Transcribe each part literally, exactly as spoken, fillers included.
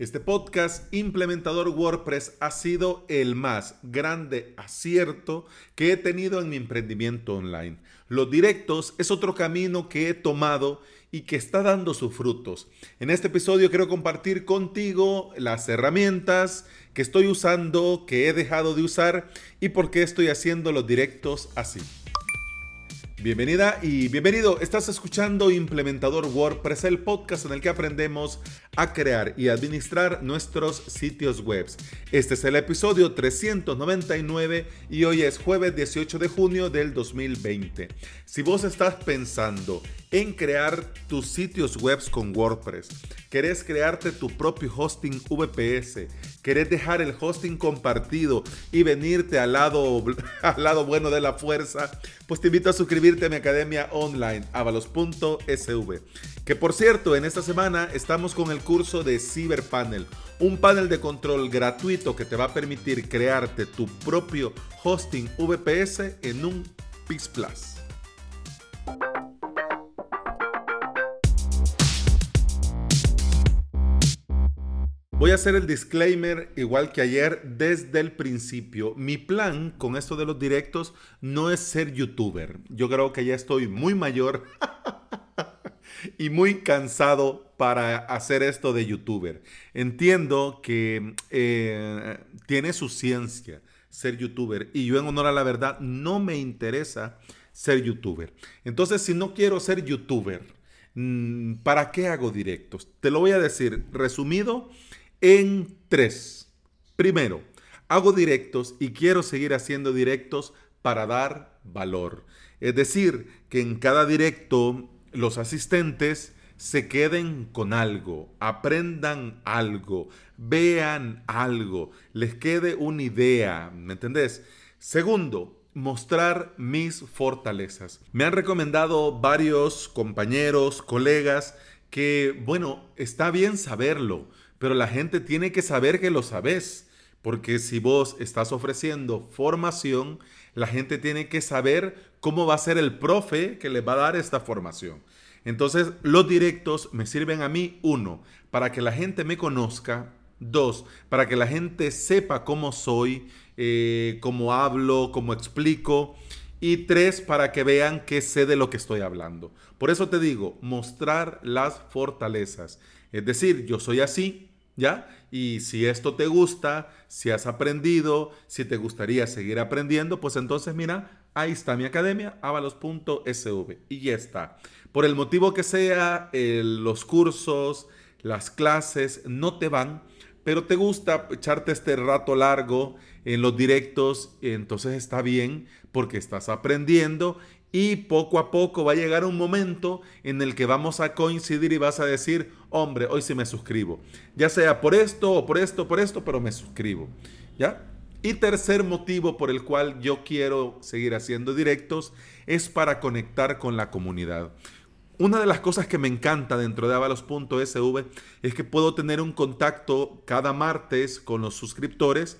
Este podcast Implementador WordPress ha sido el más grande acierto que he tenido en mi emprendimiento online. Los directos es otro camino que he tomado y que está dando sus frutos. En este episodio quiero compartir contigo las herramientas que estoy usando, que he dejado de usar y por qué estoy haciendo los directos así. Bienvenida y bienvenido. Estás escuchando Implementador WordPress, el podcast en el que aprendemos a crear y administrar nuestros sitios web. Este es el episodio trescientos noventa y nueve y hoy es jueves dieciocho de junio del dos mil veinte. Si vos estás pensando en crear tus sitios web con WordPress, querés crearte tu propio hosting V P S, querés dejar el hosting compartido y venirte al lado, al lado bueno de la fuerza, pues te invito a suscribirte a mi academia online, avalos punto ese ve. Que por cierto, en esta semana estamos con el curso de Cyberpanel, un panel de control gratuito que te va a permitir crearte tu propio hosting V P S en un PixPlus. Voy a hacer el disclaimer igual que ayer desde el principio. Mi plan con esto de los directos no es ser youtuber. Yo creo que ya estoy muy mayor y muy cansado para hacer esto de youtuber. Entiendo que eh, tiene su ciencia ser youtuber y yo, en honor a la verdad, no me interesa ser youtuber. Entonces, si no quiero ser youtuber, ¿para qué hago directos? Te lo voy a decir resumido en tres. Primero, hago directos y quiero seguir haciendo directos para dar valor. Es decir, que en cada directo los asistentes se queden con algo, aprendan algo, vean algo, les quede una idea, ¿me entendés? Segundo, mostrar mis fortalezas. Me han recomendado varios compañeros, colegas, que bueno, está bien saberlo, pero la gente tiene que saber que lo sabes, porque si vos estás ofreciendo formación, la gente tiene que saber cómo va a ser el profe que les va a dar esta formación. Entonces, los directos me sirven a mí, uno, para que la gente me conozca, dos, para que la gente sepa cómo soy, eh, cómo hablo, cómo explico, y tres, para que vean que sé de lo que estoy hablando. Por eso te digo, mostrar las fortalezas. Es decir, yo soy así, ¿ya? Y si esto te gusta, si has aprendido, si te gustaría seguir aprendiendo, pues entonces mira, ahí está mi academia, avalos punto ese ve, y ya está. Por el motivo que sea, eh, los cursos, las clases no te van, pero te gusta echarte este rato largo en los directos, entonces está bien porque estás aprendiendo y poco a poco va a llegar un momento en el que vamos a coincidir y vas a decir, hombre, hoy sí me suscribo. Ya sea por esto o por esto, por esto, pero me suscribo, ¿ya? Y tercer motivo por el cual yo quiero seguir haciendo directos es para conectar con la comunidad. Una de las cosas que me encanta dentro de avalos punto ese ve es que puedo tener un contacto cada martes con los suscriptores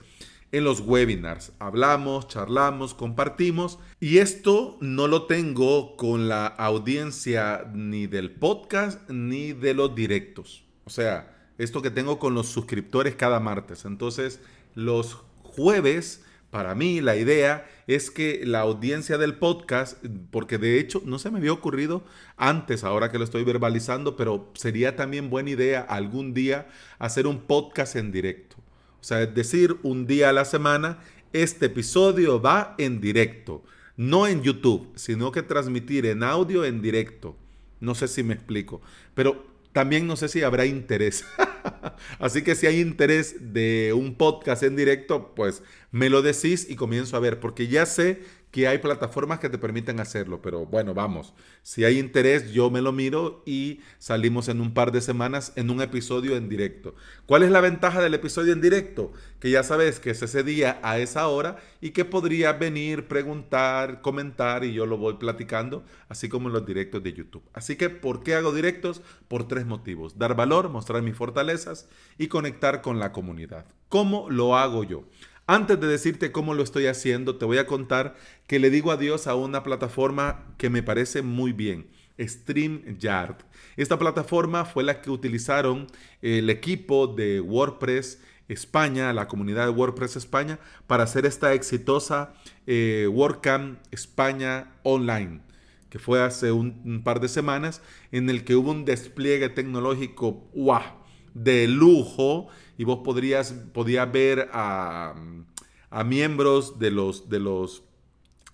en los webinars. Hablamos, charlamos, compartimos, y esto no lo tengo con la audiencia ni del podcast ni de los directos. O sea, esto que tengo con los suscriptores cada martes. Entonces, los jueves, para mí, la idea es que la audiencia del podcast, porque de hecho no se me había ocurrido antes, ahora que lo estoy verbalizando, pero sería también buena idea algún día hacer un podcast en directo. O sea, es decir, un día a la semana, este episodio va en directo. No en YouTube, sino que transmitir en audio en directo. No sé si me explico, pero también no sé si habrá interés. Así que si hay interés de un podcast en directo, pues me lo decís y comienzo a ver, porque ya sé que hay plataformas que te permiten hacerlo, pero bueno, vamos, si hay interés yo me lo miro y salimos en un par de semanas en un episodio en directo. ¿Cuál es la ventaja del episodio en directo? Que ya sabes que es ese día a esa hora y que podrías venir, preguntar, comentar y yo lo voy platicando, así como en los directos de YouTube. Así que, ¿por qué hago directos? Por tres motivos: dar valor, mostrar mis fortalezas y conectar con la comunidad. ¿Cómo lo hago yo? Antes de decirte cómo lo estoy haciendo, te voy a contar que le digo adiós a una plataforma que me parece muy bien. StreamYard. Esta plataforma fue la que utilizaron el equipo de WordPress España, la comunidad de WordPress España, para hacer esta exitosa eh, WordCamp España Online, que fue hace un, un par de semanas, en el que hubo un despliegue tecnológico ¡guau!, de lujo, y vos podrías, podías ver a, a miembros de los, de los,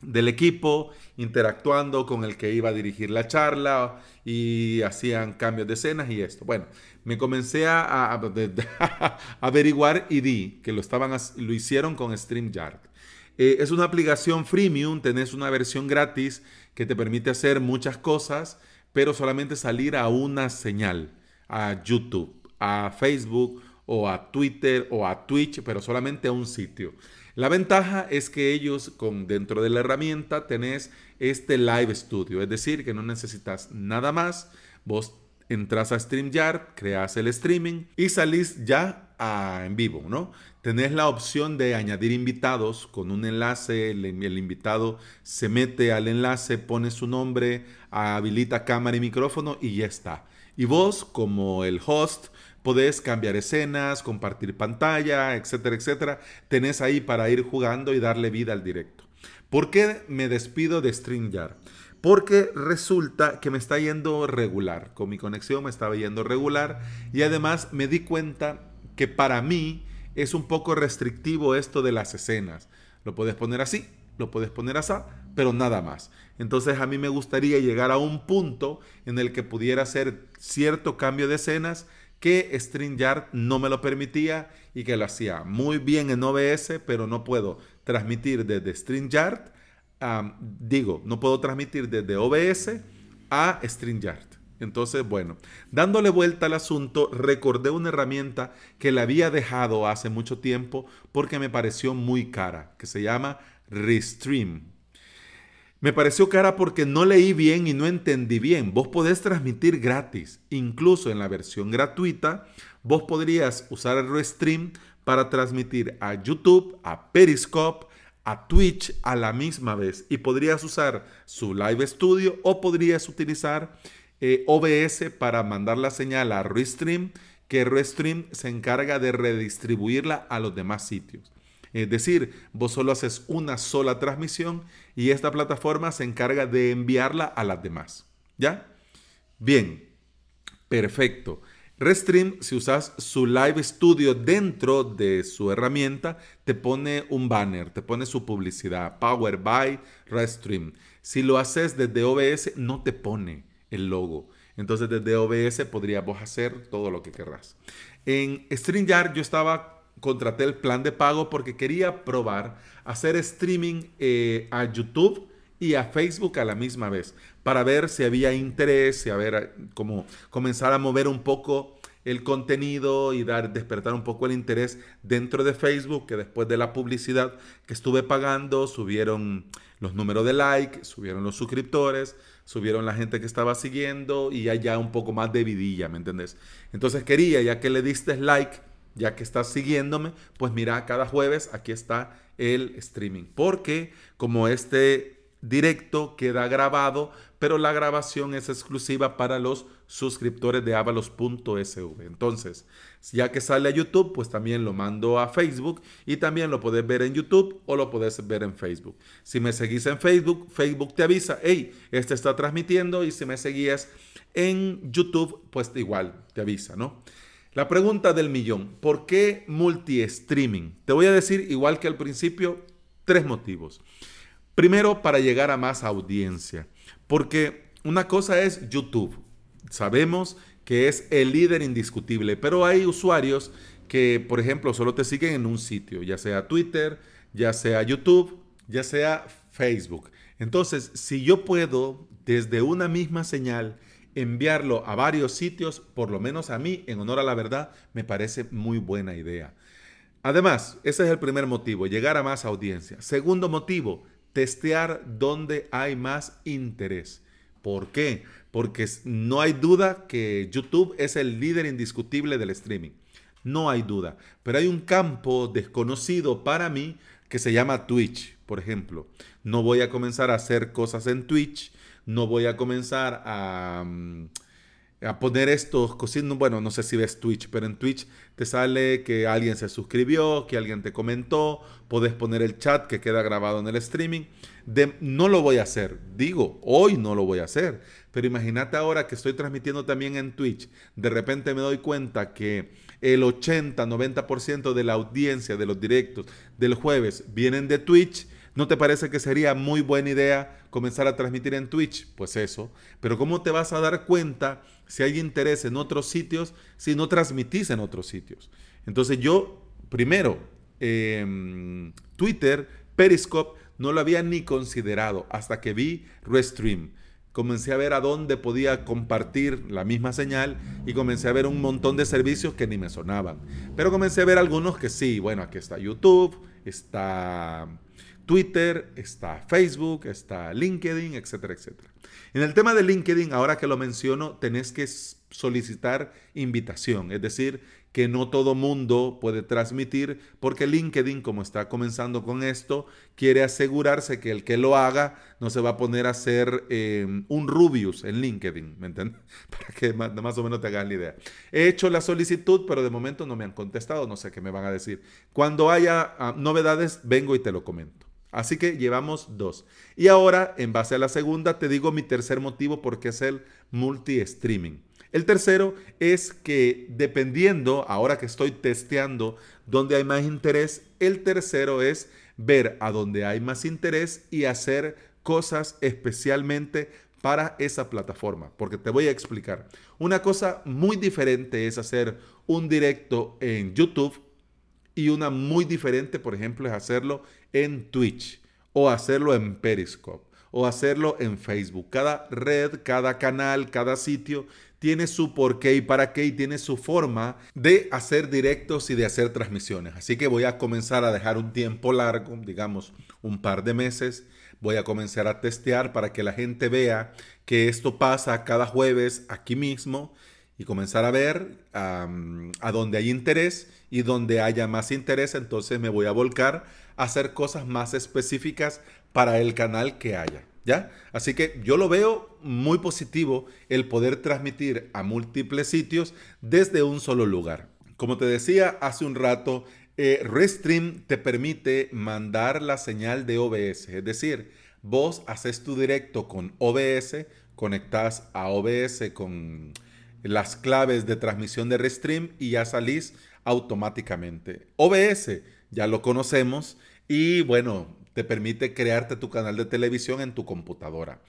del equipo interactuando con el que iba a dirigir la charla, y hacían cambios de escenas y esto. Bueno, me comencé a, a, a averiguar y di que lo, estaban, lo hicieron con StreamYard. Eh, es una aplicación freemium, tenés una versión gratis que te permite hacer muchas cosas, pero solamente salir a una señal, a YouTube, a Facebook o a Twitter o a Twitch, pero solamente a un sitio. La ventaja es que ellos, con, dentro de la herramienta, tenés este Live Studio, es decir, que no necesitas nada más. Vos entras a StreamYard, creas el streaming y salís ya a, en vivo, ¿no? Tenés la opción de añadir invitados con un enlace. El, el invitado se mete al enlace, pone su nombre, habilita cámara y micrófono y ya está. Y vos, como el host, podés cambiar escenas, compartir pantalla, etcétera, etcétera. Tenés ahí para ir jugando y darle vida al directo. ¿Por qué me despido de StreamYard? Porque resulta que me está yendo regular. Con mi conexión me estaba yendo regular. Y además me di cuenta que para mí es un poco restrictivo esto de las escenas. Lo podés poner así, lo podés poner así, pero nada más. Entonces a mí me gustaría llegar a un punto en el que pudiera hacer cierto cambio de escenas que StreamYard no me lo permitía y que lo hacía muy bien en O B S, pero no puedo transmitir desde StreamYard, um, digo, no puedo transmitir desde O B S a StreamYard. Entonces, bueno, dándole vuelta al asunto, recordé una herramienta que la había dejado hace mucho tiempo porque me pareció muy cara, que se llama Restream. Me pareció cara porque no leí bien y no entendí bien. Vos podés transmitir gratis. Incluso en la versión gratuita, vos podrías usar el Restream para transmitir a YouTube, a Periscope, a Twitch a la misma vez. Y podrías usar su Live Studio o podrías utilizar eh, O B S para mandar la señal a Restream, que Restream se encarga de redistribuirla a los demás sitios. Es decir, vos solo haces una sola transmisión y esta plataforma se encarga de enviarla a las demás. ¿Ya? Bien. Perfecto. Restream, si usas su Live Studio dentro de su herramienta, te pone un banner, te pone su publicidad. Powered by Restream. Si lo haces desde O B S, no te pone el logo. Entonces, desde O B S podrías vos hacer todo lo que querrás. En StreamYard yo estaba... contraté el plan de pago porque quería probar hacer streaming eh, a YouTube y a Facebook a la misma vez, para ver si había interés y a ver cómo comenzar a mover un poco el contenido y dar, despertar un poco el interés dentro de Facebook, que después de la publicidad que estuve pagando subieron los números de like, subieron los suscriptores, subieron la gente que estaba siguiendo y allá un poco más de vidilla, ¿me entendés? Entonces quería, ya que le diste like, ya que estás siguiéndome, pues mira, cada jueves aquí está el streaming. Porque como este directo queda grabado, pero la grabación es exclusiva para los suscriptores de avalos punto ese ve. Entonces, ya que sale a YouTube, pues también lo mando a Facebook y también lo podés ver en YouTube o lo podés ver en Facebook. Si me seguís en Facebook, Facebook te avisa, hey, este está transmitiendo, y si me seguías en YouTube, pues igual te avisa, ¿no? La pregunta del millón, ¿por qué multi-streaming? Te voy a decir, igual que al principio, tres motivos. Primero, para llegar a más audiencia, porque una cosa es YouTube. Sabemos que es el líder indiscutible, pero hay usuarios que, por ejemplo, solo te siguen en un sitio, ya sea Twitter, ya sea YouTube, ya sea Facebook. Entonces, si yo puedo, desde una misma señal, enviarlo a varios sitios, por lo menos a mí, en honor a la verdad, me parece muy buena idea. Además, ese es el primer motivo, llegar a más audiencia. Segundo motivo, testear donde hay más interés. ¿Por qué? Porque no hay duda que YouTube es el líder indiscutible del streaming. No hay duda. Pero hay un campo desconocido para mí que se llama Twitch, por ejemplo. No voy a comenzar a hacer cosas en Twitch no voy a comenzar a, a poner estos cositas. Bueno, no sé si ves Twitch, pero en Twitch te sale que alguien se suscribió, que alguien te comentó, podés poner el chat que queda grabado en el streaming. De, no lo voy a hacer, digo, hoy no lo voy a hacer, pero imagínate ahora que estoy transmitiendo también en Twitch, de repente me doy cuenta que el ochenta, noventa por ciento de la audiencia de los directos del jueves vienen de Twitch. ¿No te parece que sería muy buena idea comenzar a transmitir en Twitch? Pues eso. Pero ¿cómo te vas a dar cuenta si hay interés en otros sitios si no transmitís en otros sitios? Entonces yo, primero, eh, Twitter, Periscope, no lo había ni considerado hasta que vi Restream. Comencé a ver a dónde podía compartir la misma señal y comencé a ver un montón de servicios que ni me sonaban. Pero comencé a ver algunos que sí. Bueno, aquí está YouTube, está Twitter, está Facebook, está LinkedIn, etcétera, etcétera. En el tema de LinkedIn, ahora que lo menciono, tenés que solicitar invitación. Es decir, que no todo mundo puede transmitir porque LinkedIn, como está comenzando con esto, quiere asegurarse que el que lo haga no se va a poner a hacer eh, un Rubius en LinkedIn, ¿me entiendes? Para que más, más o menos te hagas la idea. He hecho la solicitud, pero de momento no me han contestado, no sé qué me van a decir. Cuando haya uh, novedades, vengo y te lo comento. Así que llevamos dos. Y ahora, en base a la segunda, te digo mi tercer motivo porque es el multi-streaming. El tercero es que dependiendo, ahora que estoy testeando dónde hay más interés, el tercero es ver a dónde hay más interés y hacer cosas especialmente para esa plataforma, porque te voy a explicar. Una cosa muy diferente es hacer un directo en YouTube y una muy diferente, por ejemplo, es hacerlo en Twitch o hacerlo en Periscope o hacerlo en Facebook. Cada red, cada canal, cada sitio tiene su por qué y para qué y tiene su forma de hacer directos y de hacer transmisiones. Así que voy a comenzar a dejar un tiempo largo, digamos un par de meses. Voy a comenzar a testear para que la gente vea que esto pasa cada jueves aquí mismo y comenzar a ver um, a donde hay interés y donde haya más interés. Entonces me voy a volcar a hacer cosas más específicas para el canal que haya, ¿ya? Así que yo lo veo muy positivo el poder transmitir a múltiples sitios desde un solo lugar. Como te decía hace un rato, eh, Restream te permite mandar la señal de O B S. Es decir, vos haces tu directo con O B S, conectás a O B S con las claves de transmisión de Restream y ya salís automáticamente. O B S, ya lo conocemos y bueno, te permite crearte tu canal de televisión en tu computadora.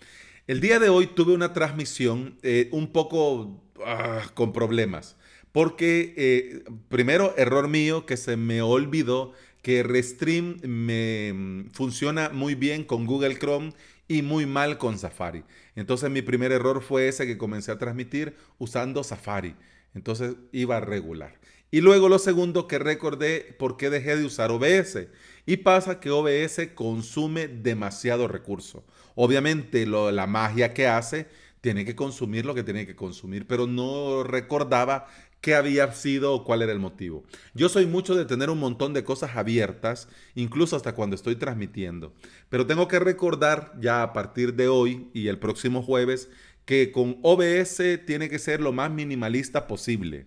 El día de hoy tuve una transmisión eh, un poco ah, con problemas, porque eh, primero, error mío, que se me olvidó que Restream me funciona muy bien con Google Chrome y muy mal con Safari. Entonces mi primer error fue ese, que comencé a transmitir usando Safari. Entonces iba a regular. Y luego lo segundo que recordé, por qué dejé de usar O B S. Y pasa que O B S consume demasiado recurso. Obviamente lo, la magia que hace tiene que consumir lo que tiene que consumir, pero no recordaba qué había sido o cuál era el motivo. Yo soy mucho de tener un montón de cosas abiertas, incluso hasta cuando estoy transmitiendo. Pero tengo que recordar ya a partir de hoy y el próximo jueves que con O B S tiene que ser lo más minimalista posible.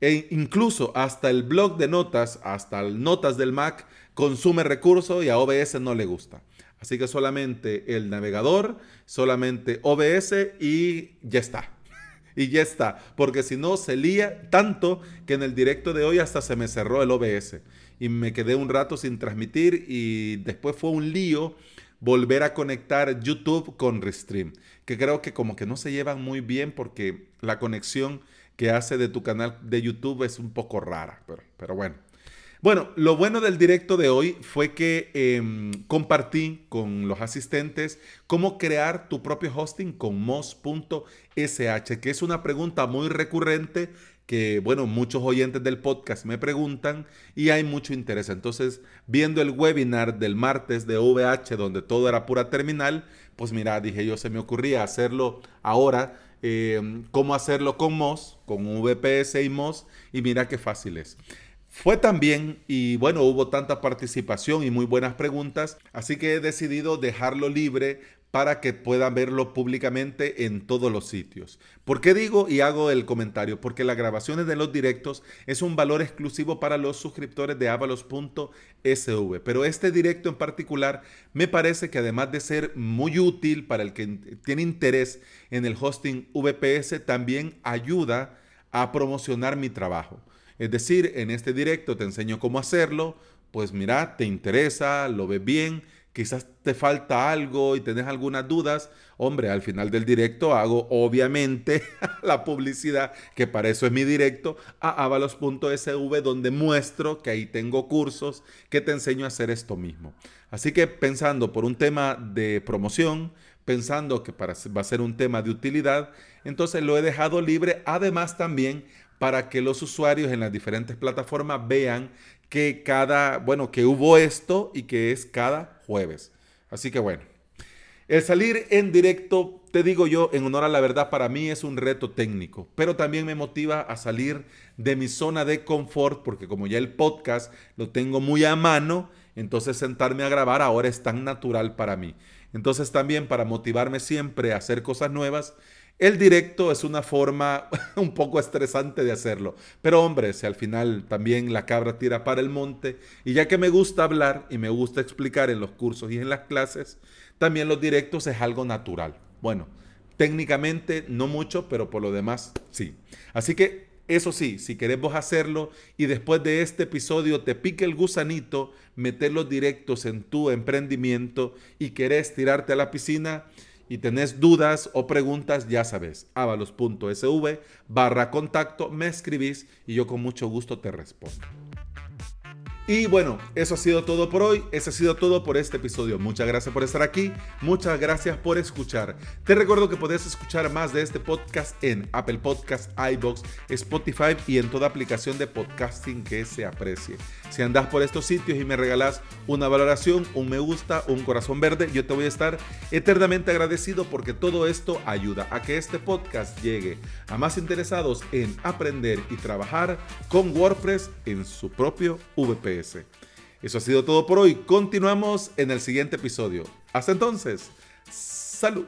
E incluso hasta el blog de notas, hasta el notas del Mac, consume recursos y a O B S no le gusta. Así que solamente el navegador, solamente O B S y ya está. Y ya está, porque si no se lía tanto que en el directo de hoy hasta se me cerró el O B S y me quedé un rato sin transmitir y después fue un lío volver a conectar YouTube con Restream, que creo que como que no se llevan muy bien porque la conexión que hace de tu canal de YouTube es un poco rara, pero, pero bueno. Bueno, lo bueno del directo de hoy fue que eh, compartí con los asistentes cómo crear tu propio hosting con mos punto sh, que es una pregunta muy recurrente que, bueno, muchos oyentes del podcast me preguntan y hay mucho interés. Entonces, viendo el webinar del martes de V H, donde todo era pura terminal, pues mira, dije yo, se me ocurría hacerlo ahora. Eh, cómo hacerlo con mos, con V P S y mos, y mira qué fácil es. Fue también, y bueno, hubo tanta participación y muy buenas preguntas, así que he decidido dejarlo libre para que puedan verlo públicamente en todos los sitios. ¿Por qué digo y hago el comentario? Porque las grabaciones de los directos es un valor exclusivo para los suscriptores de avalos punto ese ve. Pero este directo en particular me parece que, además de ser muy útil para el que tiene interés en el hosting ve pe ese, también ayuda a promocionar mi trabajo. Es decir, en este directo te enseño cómo hacerlo, pues mira, te interesa, lo ves bien, quizás te falta algo y tenés algunas dudas. Hombre, al final del directo hago, obviamente, la publicidad, que para eso es mi directo, a avalos punto ese ve, donde muestro que ahí tengo cursos que te enseño a hacer esto mismo. Así que pensando por un tema de promoción, pensando que para, va a ser un tema de utilidad, entonces lo he dejado libre, además también para que los usuarios en las diferentes plataformas vean que cada, bueno, que hubo esto y que es cada jueves. Así que bueno, el salir en directo, te digo yo, en honor a la verdad, para mí es un reto técnico, pero también me motiva a salir de mi zona de confort, porque como ya el podcast lo tengo muy a mano, entonces sentarme a grabar ahora es tan natural para mí. Entonces también, para motivarme siempre a hacer cosas nuevas, el directo es una forma un poco estresante de hacerlo. Pero hombre, si al final también la cabra tira para el monte, y ya que me gusta hablar y me gusta explicar en los cursos y en las clases, también los directos es algo natural. Bueno, técnicamente no mucho, pero por lo demás sí. Así que eso sí, si querés vos hacerlo y después de este episodio te pique el gusanito, meter los directos en tu emprendimiento y querés tirarte a la piscina, y tenés dudas o preguntas, ya sabes, avalos punto ese ve barra contacto, me escribís y yo con mucho gusto te respondo. Y bueno, eso ha sido todo por hoy, eso ha sido todo por este episodio. Muchas gracias por estar aquí, muchas gracias por escuchar. Te recuerdo que podés escuchar más de este podcast en Apple Podcasts, iVoox, Spotify y en toda aplicación de podcasting que se aprecie. Si andás por estos sitios y me regalás una valoración, un me gusta, un corazón verde, yo te voy a estar eternamente agradecido, porque todo esto ayuda a que este podcast llegue a más interesados en aprender y trabajar con WordPress en su propio ve pe ese. Eso ha sido todo por hoy. Continuamos en el siguiente episodio. Hasta entonces, salud.